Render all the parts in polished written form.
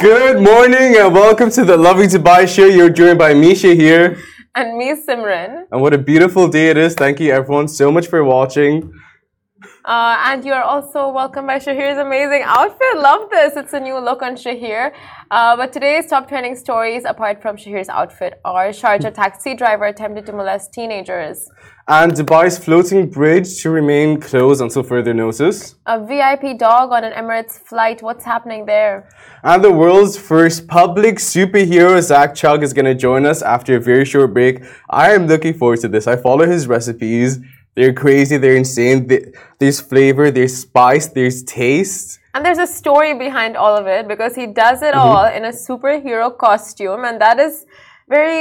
Good morning and welcome to the Loving Dubai show. You're joined by Misha here. And me, Simran. And what a beautiful day it is. Thank you everyone so much for watching. And you're also welcomed by Shahir's amazing outfit. Love this. It's a new look on Shahir. But today's top trending stories, apart from Shahir's outfit, are Sharjah taxi driver attempted to molest teenagers. And Dubai's floating bridge to remain closed until further notice. A VIP dog on an Emirates flight. What's happening there? And the world's first public superhero, Zach Chug, is going to join us after a very short break. I am looking forward to this. I follow his recipes. They're crazy, they're insane, there's flavor, there's spice, there's taste. And there's a story behind all of it because he does it all in a superhero costume, and that is very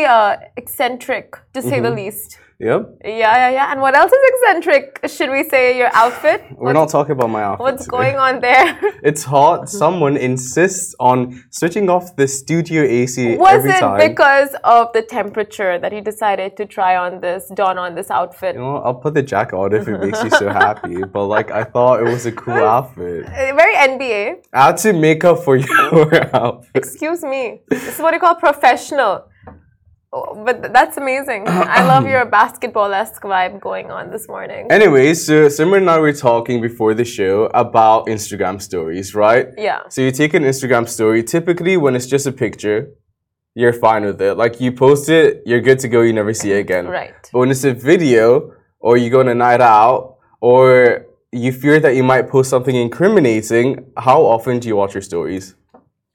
eccentric, to say the least. Yep. Yeah. And what else is eccentric? Should we say your outfit? We're not talking about my outfit. What's going on there? It's hot. Someone insists on switching off the studio AC every time. Was it because of the temperature that he decided to don on this outfit? You know, I'll put the jacket on if it makes you so happy. But like, I thought it was a cool outfit. Very NBA. I had to make up for your outfit. Excuse me. This is what you call professional. Oh, but that's amazing. I love your basketball-esque vibe going on this morning. Anyways, so Simran and I were talking before the show about Instagram stories, right? Yeah. So you take an Instagram story. Typically, when it's just a picture, you're fine with it. Like, you post it, you're good to go, you never see it again. Right. But when it's a video, or you go on a night out, or you fear that you might post something incriminating, how often do you watch your stories?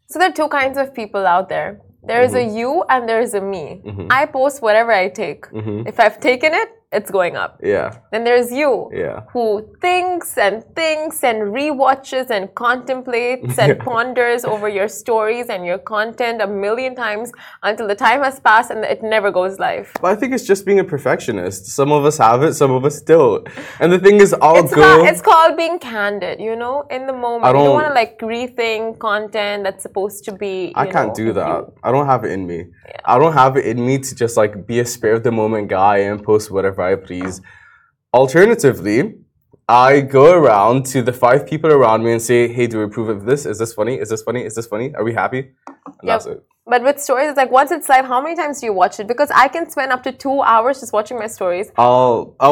So there are two kinds of people out there. There's a you and there's a me. I post whatever I take. If I've taken it, it's going up. Yeah. Then there's you who thinks and rewatches and contemplates and ponders over your stories and your content 1,000,000 times until the time has passed and it never goes live. But I think it's just being a perfectionist. Some of us have it, some of us don't. And the thing is, it's called being candid, you know, in the moment. You don't want to like rethink content that's supposed to be. I can't do that. I don't have it in me. Yeah. I don't have it in me to just like be a spare of the moment guy and post whatever I please. Alternatively, I go around to the 5 people around me and say, hey, do we approve of this? Is this funny? Is this funny? Is this funny? Are we happy? And that's it. But with stories, it's like once it's live, how many times do you watch it? Because I can spend up to 2 hours just watching my stories. I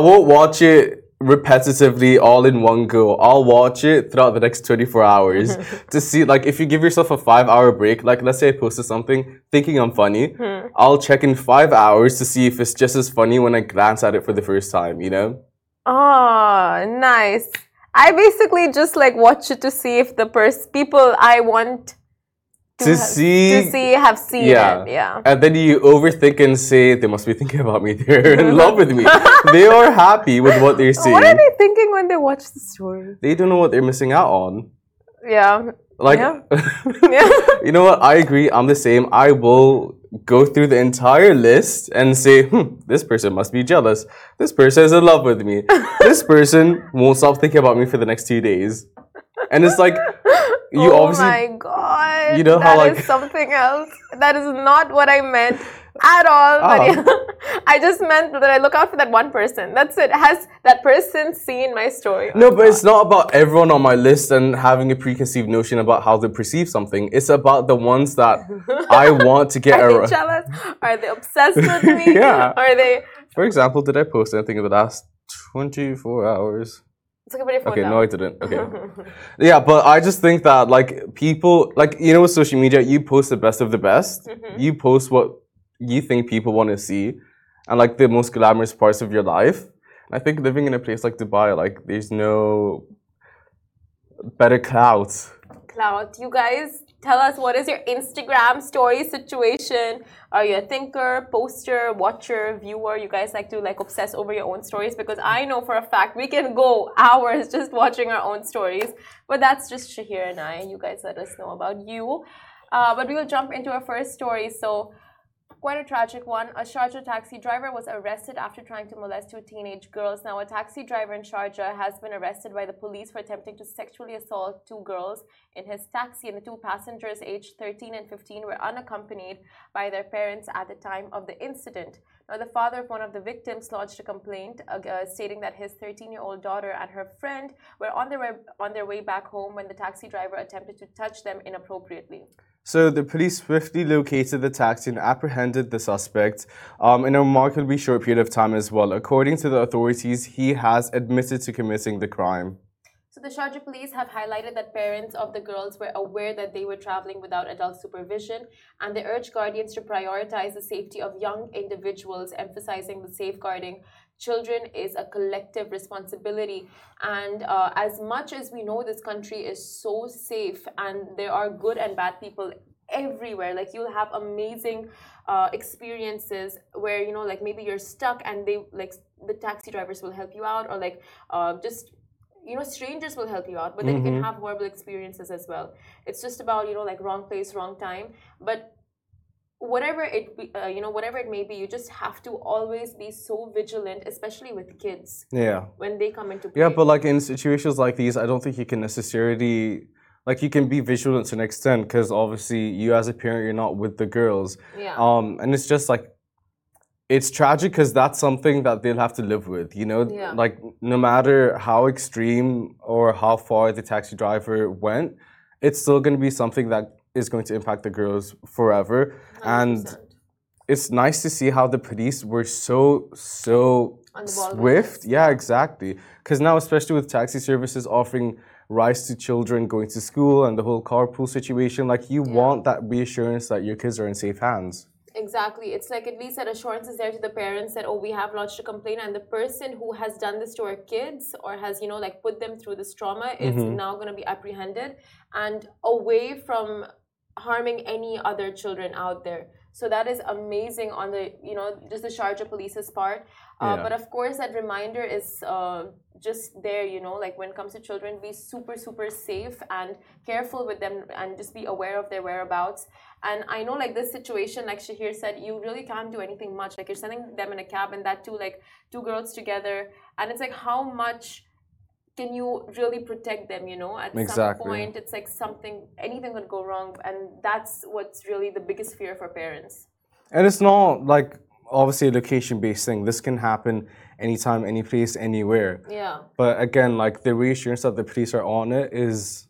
won't watch it repetitively all in one go. I'll watch it throughout the next 24 hours to see, like, if you give yourself a 5-hour break, like, let's say I posted something thinking I'm funny, I'll check in 5 hours to see if it's just as funny when I glance at it for the first time, you know? Oh, nice. I basically just, like, watch it to see if the people I want to see have seen it. Yeah. And then you overthink and say, they must be thinking about me. They're in love with me. They are happy with what they're seeing. What are they thinking when they watch the story? They don't know what they're missing out on. Yeah. Like, you know what? I agree. I'm the same. I will go through the entire list and say, this person must be jealous. This person is in love with me. This person won't stop thinking about me for the next 2 days. And it's like, obviously. Oh my God. You know how, like. That is something else. That is not what I meant at all. But I just meant that I look out for that one person. That's it. Has that person seen my story? No, but it's not about everyone on my list and having a preconceived notion about how they perceive something. It's about the ones that I want to get around. Are they jealous? Are they obsessed with me? Are they. For example, did I post anything in the last 24 hours? Okay, no, I didn't. Okay. But I just think that, like, people, like, you know, with social media, you post the best of the best. You post what you think people want to see and, like, the most glamorous parts of your life. And I think living in a place like Dubai, like, there's no better clout. You guys, tell us, what is your Instagram story situation? Are you a thinker, poster, watcher, viewer? You guys like to like obsess over your own stories? Because I know for a fact we can go hours just watching our own stories. But that's just Shahir and I. You guys let us know about you. But we will jump into our first story. So quite a tragic one. A Sharjah taxi driver was arrested after trying to molest 2 teenage girls. Now, a taxi driver in Sharjah has been arrested by the police for attempting to sexually assault 2 girls in his taxi, and the 2 passengers aged 13 and 15 were unaccompanied by their parents at the time of the incident. The father of one of the victims lodged a complaint stating that his 13-year-old daughter and her friend were on their way back home when the taxi driver attempted to touch them inappropriately. So the police swiftly located the taxi and apprehended the suspect in a remarkably short period of time as well. According to the authorities, he has admitted to committing the crime. So the Sharjah police have highlighted that parents of the girls were aware that they were traveling without adult supervision, and they urge guardians to prioritize the safety of young individuals, emphasizing that safeguarding children is a collective responsibility. And as much as we know this country is so safe and there are good and bad people everywhere, like you'll have amazing experiences where, you know, like maybe you're stuck and they, like the taxi drivers will help you out, or like just, you know, strangers will help you out, but then you can have horrible experiences as well. It's just about, you know, like wrong place, wrong time. But whatever it be, whatever it may be, you just have to always be so vigilant, especially with kids. Yeah. When they come into play. Yeah, but like in situations like these, I don't think you can necessarily, like, you can be vigilant to an extent because obviously you as a parent, you're not with the girls. Yeah. And it's just like, it's tragic because that's something that they'll have to live with, you know? Yeah. Like, no matter how extreme or how far the taxi driver went, it's still going to be something that is going to impact the girls forever. 100%. And it's nice to see how the police were so swift. Yeah, exactly. Because now, especially with taxi services offering rides to children going to school and the whole carpool situation, like, you want that reassurance that your kids are in safe hands. Exactly. It's like at least that assurance is there to the parents that, oh, we have lodged a complaint, and the person who has done this to our kids or has, you know, like put them through this trauma is now going to be apprehended and away from harming any other children out there. So that is amazing on the, you know, just the Sharjah police's part. But of course, that reminder is just there, you know, like when it comes to children, be super, super safe and careful with them and just be aware of their whereabouts. And I know, like, this situation, like Shahir said, you really can't do anything much. Like, you're sending them in a cab and that too, like, two girls together. And it's like, how much can you really protect them, you know? At some point, it's like anything could go wrong. And that's what's really the biggest fear for parents. And it's not like, obviously, a location-based thing. This can happen anytime, any place, anywhere. Yeah. But again, like, the reassurance that the police are on it is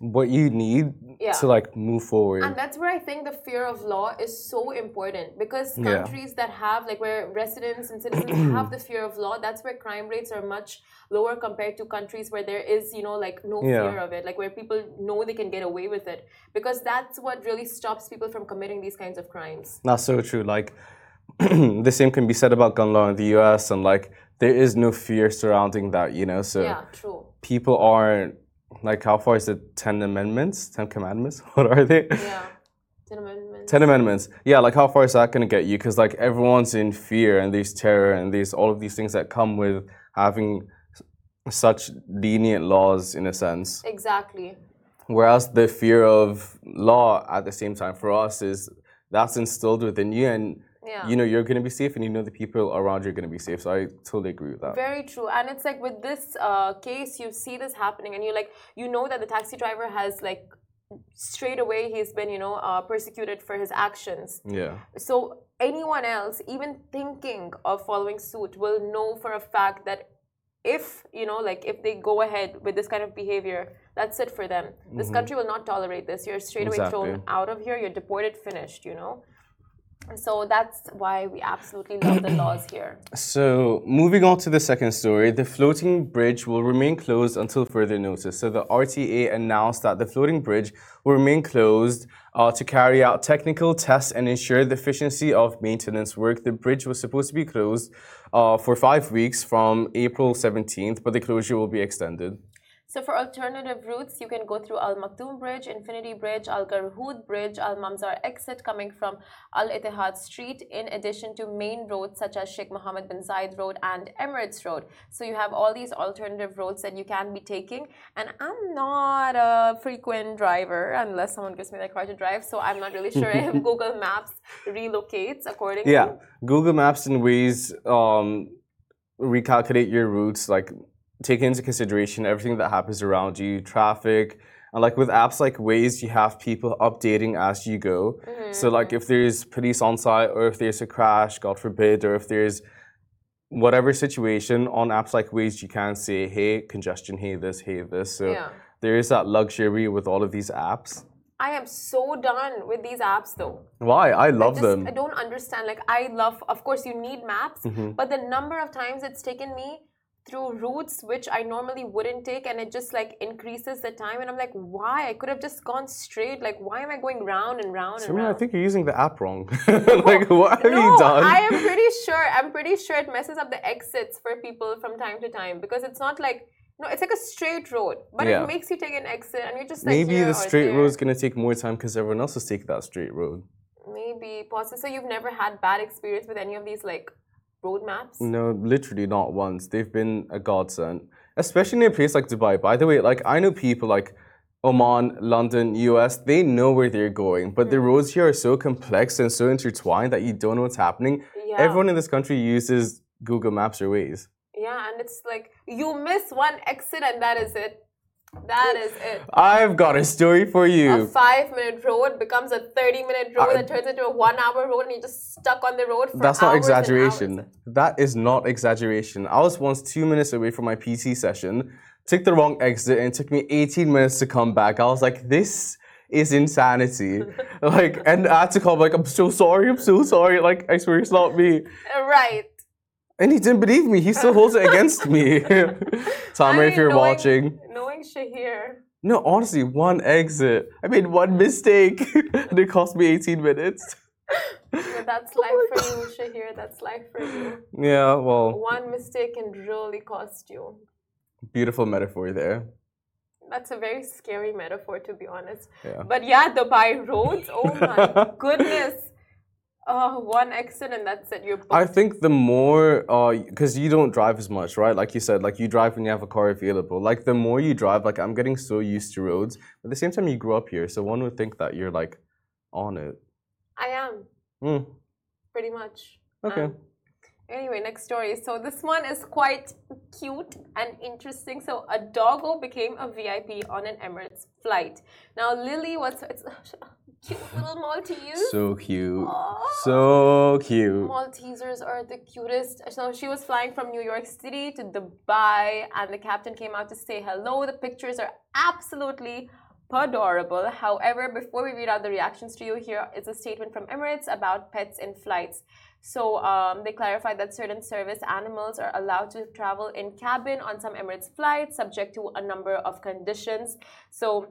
what you need to, like, move forward. And that's where I think the fear of law is so important, because countries that have, like, where residents and citizens have the fear of law, that's where crime rates are much lower compared to countries where there is, you know, like, no fear of it, like where people know they can get away with it, because that's what really stops people from committing these kinds of crimes. That's so true. Like, the same can be said about gun law in the US, and like there is no fear surrounding that, you know? So people aren't, like, how far is it? 10 commandments? What are they? Yeah. 10 amendments. 10 amendments. Yeah, like, how far is that going to get you? Because, like, everyone's in fear, and there's terror, and there's all of these things that come with having such lenient laws, in a sense. Exactly. Whereas the fear of law, at the same time, for us, is that's instilled within you, and you know you're going to be safe, and you know the people around you are going to be safe. So I totally agree with that. Very true. And it's like with this case, you see this happening, and you're like, you know that the taxi driver has, like, straight away he's been, you know, persecuted for his actions. Yeah. So anyone else, even thinking of following suit, will know for a fact that if, you know, like if they go ahead with this kind of behavior, that's it for them. This country will not tolerate this. You're straight away thrown out of here. You're deported, finished, you know. So that's why we absolutely love the laws here. So moving on to the second story, the floating bridge will remain closed until further notice. So the RTA announced that the floating bridge will remain closed to carry out technical tests and ensure the efficiency of maintenance work. The bridge was supposed to be closed for 5 weeks from April 17th, but the closure will be extended. So for alternative routes, you can go through Al-Maktoum Bridge, Infinity Bridge, Al-Garhoud Bridge, Al-Mamzar exit coming from Al-Itihad Street, in addition to main roads such as Sheikh Mohammed bin Zayed Road and Emirates Road. So you have all these alternative roads that you can be taking. And I'm not a frequent driver unless someone gives me their car to drive. So I'm not really sure if Google Maps relocates accordingly. Yeah, Google Maps and Waze recalculate your routes, like, take into consideration everything that happens around you, traffic, And like with apps like Waze, you have people updating as you go. Mm-hmm. So like if there's police on site, or if there's a crash, God forbid, or if there's whatever situation, on apps like Waze, you can say, hey, congestion, hey, this, hey, this. So there is that luxury with all of these apps. I am so done with these apps though. Why? I love them. I don't understand. Like I love, of course you need maps, mm-hmm. but the number of times it's taken me through routes which I normally wouldn't take, and it just like increases the time, and I'm like, why? I could have just gone straight. Like, why am I going round and round and round? I think you're using the app wrong. Like, what have you done? I am pretty sure. I'm pretty sure it messes up the exits for people from time to time, because it's not like, no, it's like a straight road, but it makes you take an exit, and you're just like, maybe the straight road is going to take more time because everyone else is taking that straight road. Maybe possible. So you've never had bad experience with any of these like road maps? No, literally not once. They've been a godsend, especially in a place like Dubai. By the way, like I know people like Oman, London, US, they know where they're going, but the roads here are so complex and so intertwined that you don't know what's happening. Everyone in this country uses Google Maps or Waze. Yeah, and it's like you miss one exit and that is it. That is it. I've got a story for you. A 5-minute road becomes a 30-minute road that turns into a 1-hour road, and you're just stuck on the road for hours. That's not exaggeration. That is not exaggeration. I was once 2 minutes away from my PC session, took the wrong exit, and it took me 18 minutes to come back. I was like, this is insanity. Like, and I had to call like, I'm so sorry. Like, I swear it's not me. Right. And he didn't believe me. He still holds it against me. Tamar, I mean, if you're watching. Knowing Shahir. No, honestly, one exit. I made one mistake. And it cost me 18 minutes. But that's life for you, Shahir. That's life for you. Yeah, well. One mistake can really cost you. Beautiful metaphor there. That's a very scary metaphor, to be honest. Yeah. But yeah, Dubai roads. Oh my goodness. Oh, one exit and that's it. You're booked. I think the more, because you don't drive as much, right? Like you said, like you drive when you have a car available. Like the more you drive, like I'm getting so used to roads. But at the same time, you grew up here. So one would think that you're like on it. I am. Pretty much. Okay. Anyway, next story. So this one is quite cute and interesting. So a doggo became a VIP on an Emirates flight. Now Lily was... Cute little Maltese. So cute. Aww. So cute. Maltesers are the cutest. So she was flying from New York City to Dubai, and the captain came out to say hello. The pictures are absolutely adorable. However, before we read out the reactions to you, here is a statement from Emirates about pets in flights. So they clarified that certain service animals are allowed to travel in cabin on some Emirates flights, subject to a number of conditions. So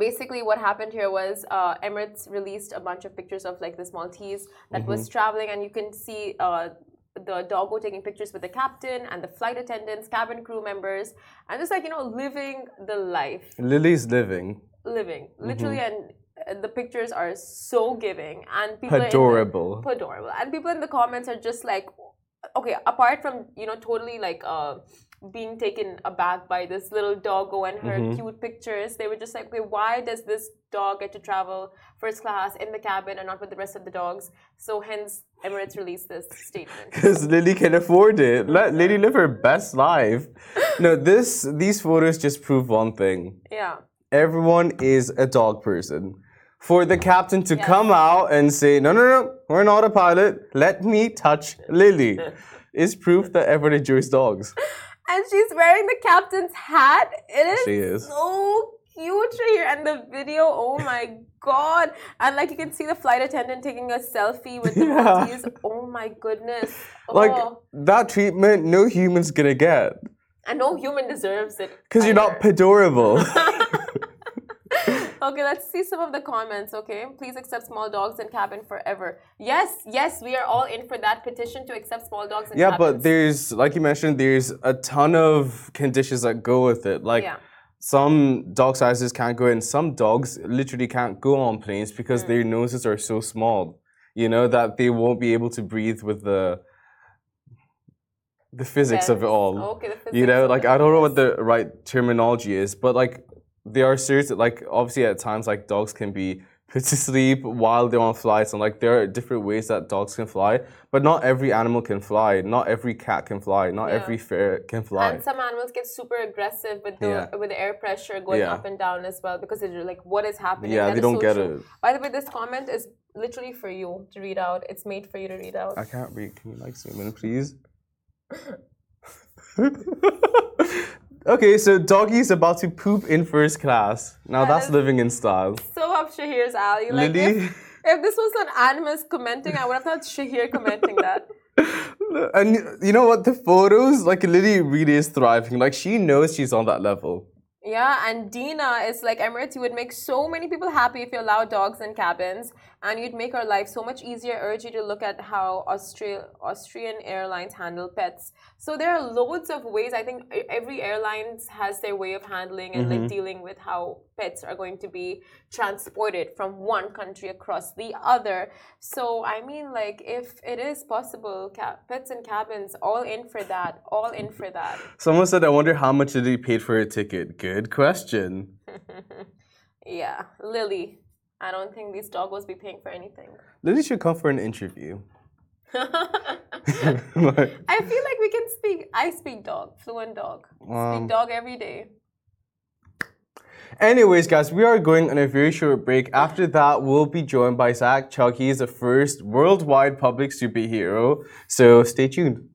basically what happened here was Emirates released a bunch of pictures of like this Maltese that was traveling, and you can see the doggo taking pictures with the captain and the flight attendants, cabin crew members, and just like, you know, living the life. Lily's living literally, and the pictures are so giving, and people adorable, and people in the comments are just like, okay, apart from, you know, totally like being taken aback by this little doggo and her cute pictures, they were just like, okay, why does this dog get to travel first class in the cabin and not with the rest of the dogs? So hence Emirates released this statement. Because Lily can afford it. Let Lily live her best life. No, these photos just prove one thing. Yeah. Everyone is a dog person. For the captain to come out and say, no, we're not a pilot, let me touch Lily, is proof that everyone enjoys dogs. And she's wearing the captain's hat. She is so cute here. And the video, oh my God. And like you can see the flight attendant taking a selfie with the Maltese. Oh my goodness. Like that treatment, no human's gonna get. And no human deserves it. Because you're not adorable. Okay, let's see some of the comments, okay? Please accept small dogs in cabin forever. Yes, we are all in for that petition to accept small dogs in cabin. Yeah, but there's, like you mentioned, there's a ton of conditions that go with it. Like, some dog sizes can't go in. Some dogs literally can't go on planes because their noses are so small, you know, that they won't be able to breathe with the physics of it all. Okay, the physics. You know, like, I don't know what the right terminology is, but like, there are certain, like, obviously at times, like, dogs can be to sleep while they're on flights, and like there are different ways that dogs can fly, but not every animal can fly, not every cat can fly, not every ferret can fly. And some animals get super aggressive with the air pressure going up and down as well, because they're like, what is happening? Yeah, that they don't get it. By the way, this comment is literally for you to read out. It's made for you to read out. I can't read. Can you like zoom in, please? Okay, so doggy's about to poop in first class. Now that's living in style. So up Shahir's alley. Like Lily? If this was an animal commenting, I would have thought Shahir commenting that. And you know what? The photos, like Lily really is thriving. Like she knows she's on that level. Yeah, and Dina is like, Emirates, you would make so many people happy if you allow dogs in cabins, and you'd make our life so much easier. Urge you to look at how Austrian Airlines handle pets. So there are loads of ways. I think every airline has their way of handling and like dealing with how pets are going to be transported from one country across the other. So I mean, like, if it is possible, pets in cabins, all in for that, all in for that. Someone said, I wonder how much did he pay for a ticket? Good question. Yeah, Lily, I don't think these dogs will be paying for anything. Lily should come for an interview. Like, I feel like we can speak. I speak dog, fluent dog. Speak dog every day. Anyways, guys, we are going on a very short break. After that, we'll be joined by Zach Chug. He is the first worldwide public superhero. So stay tuned.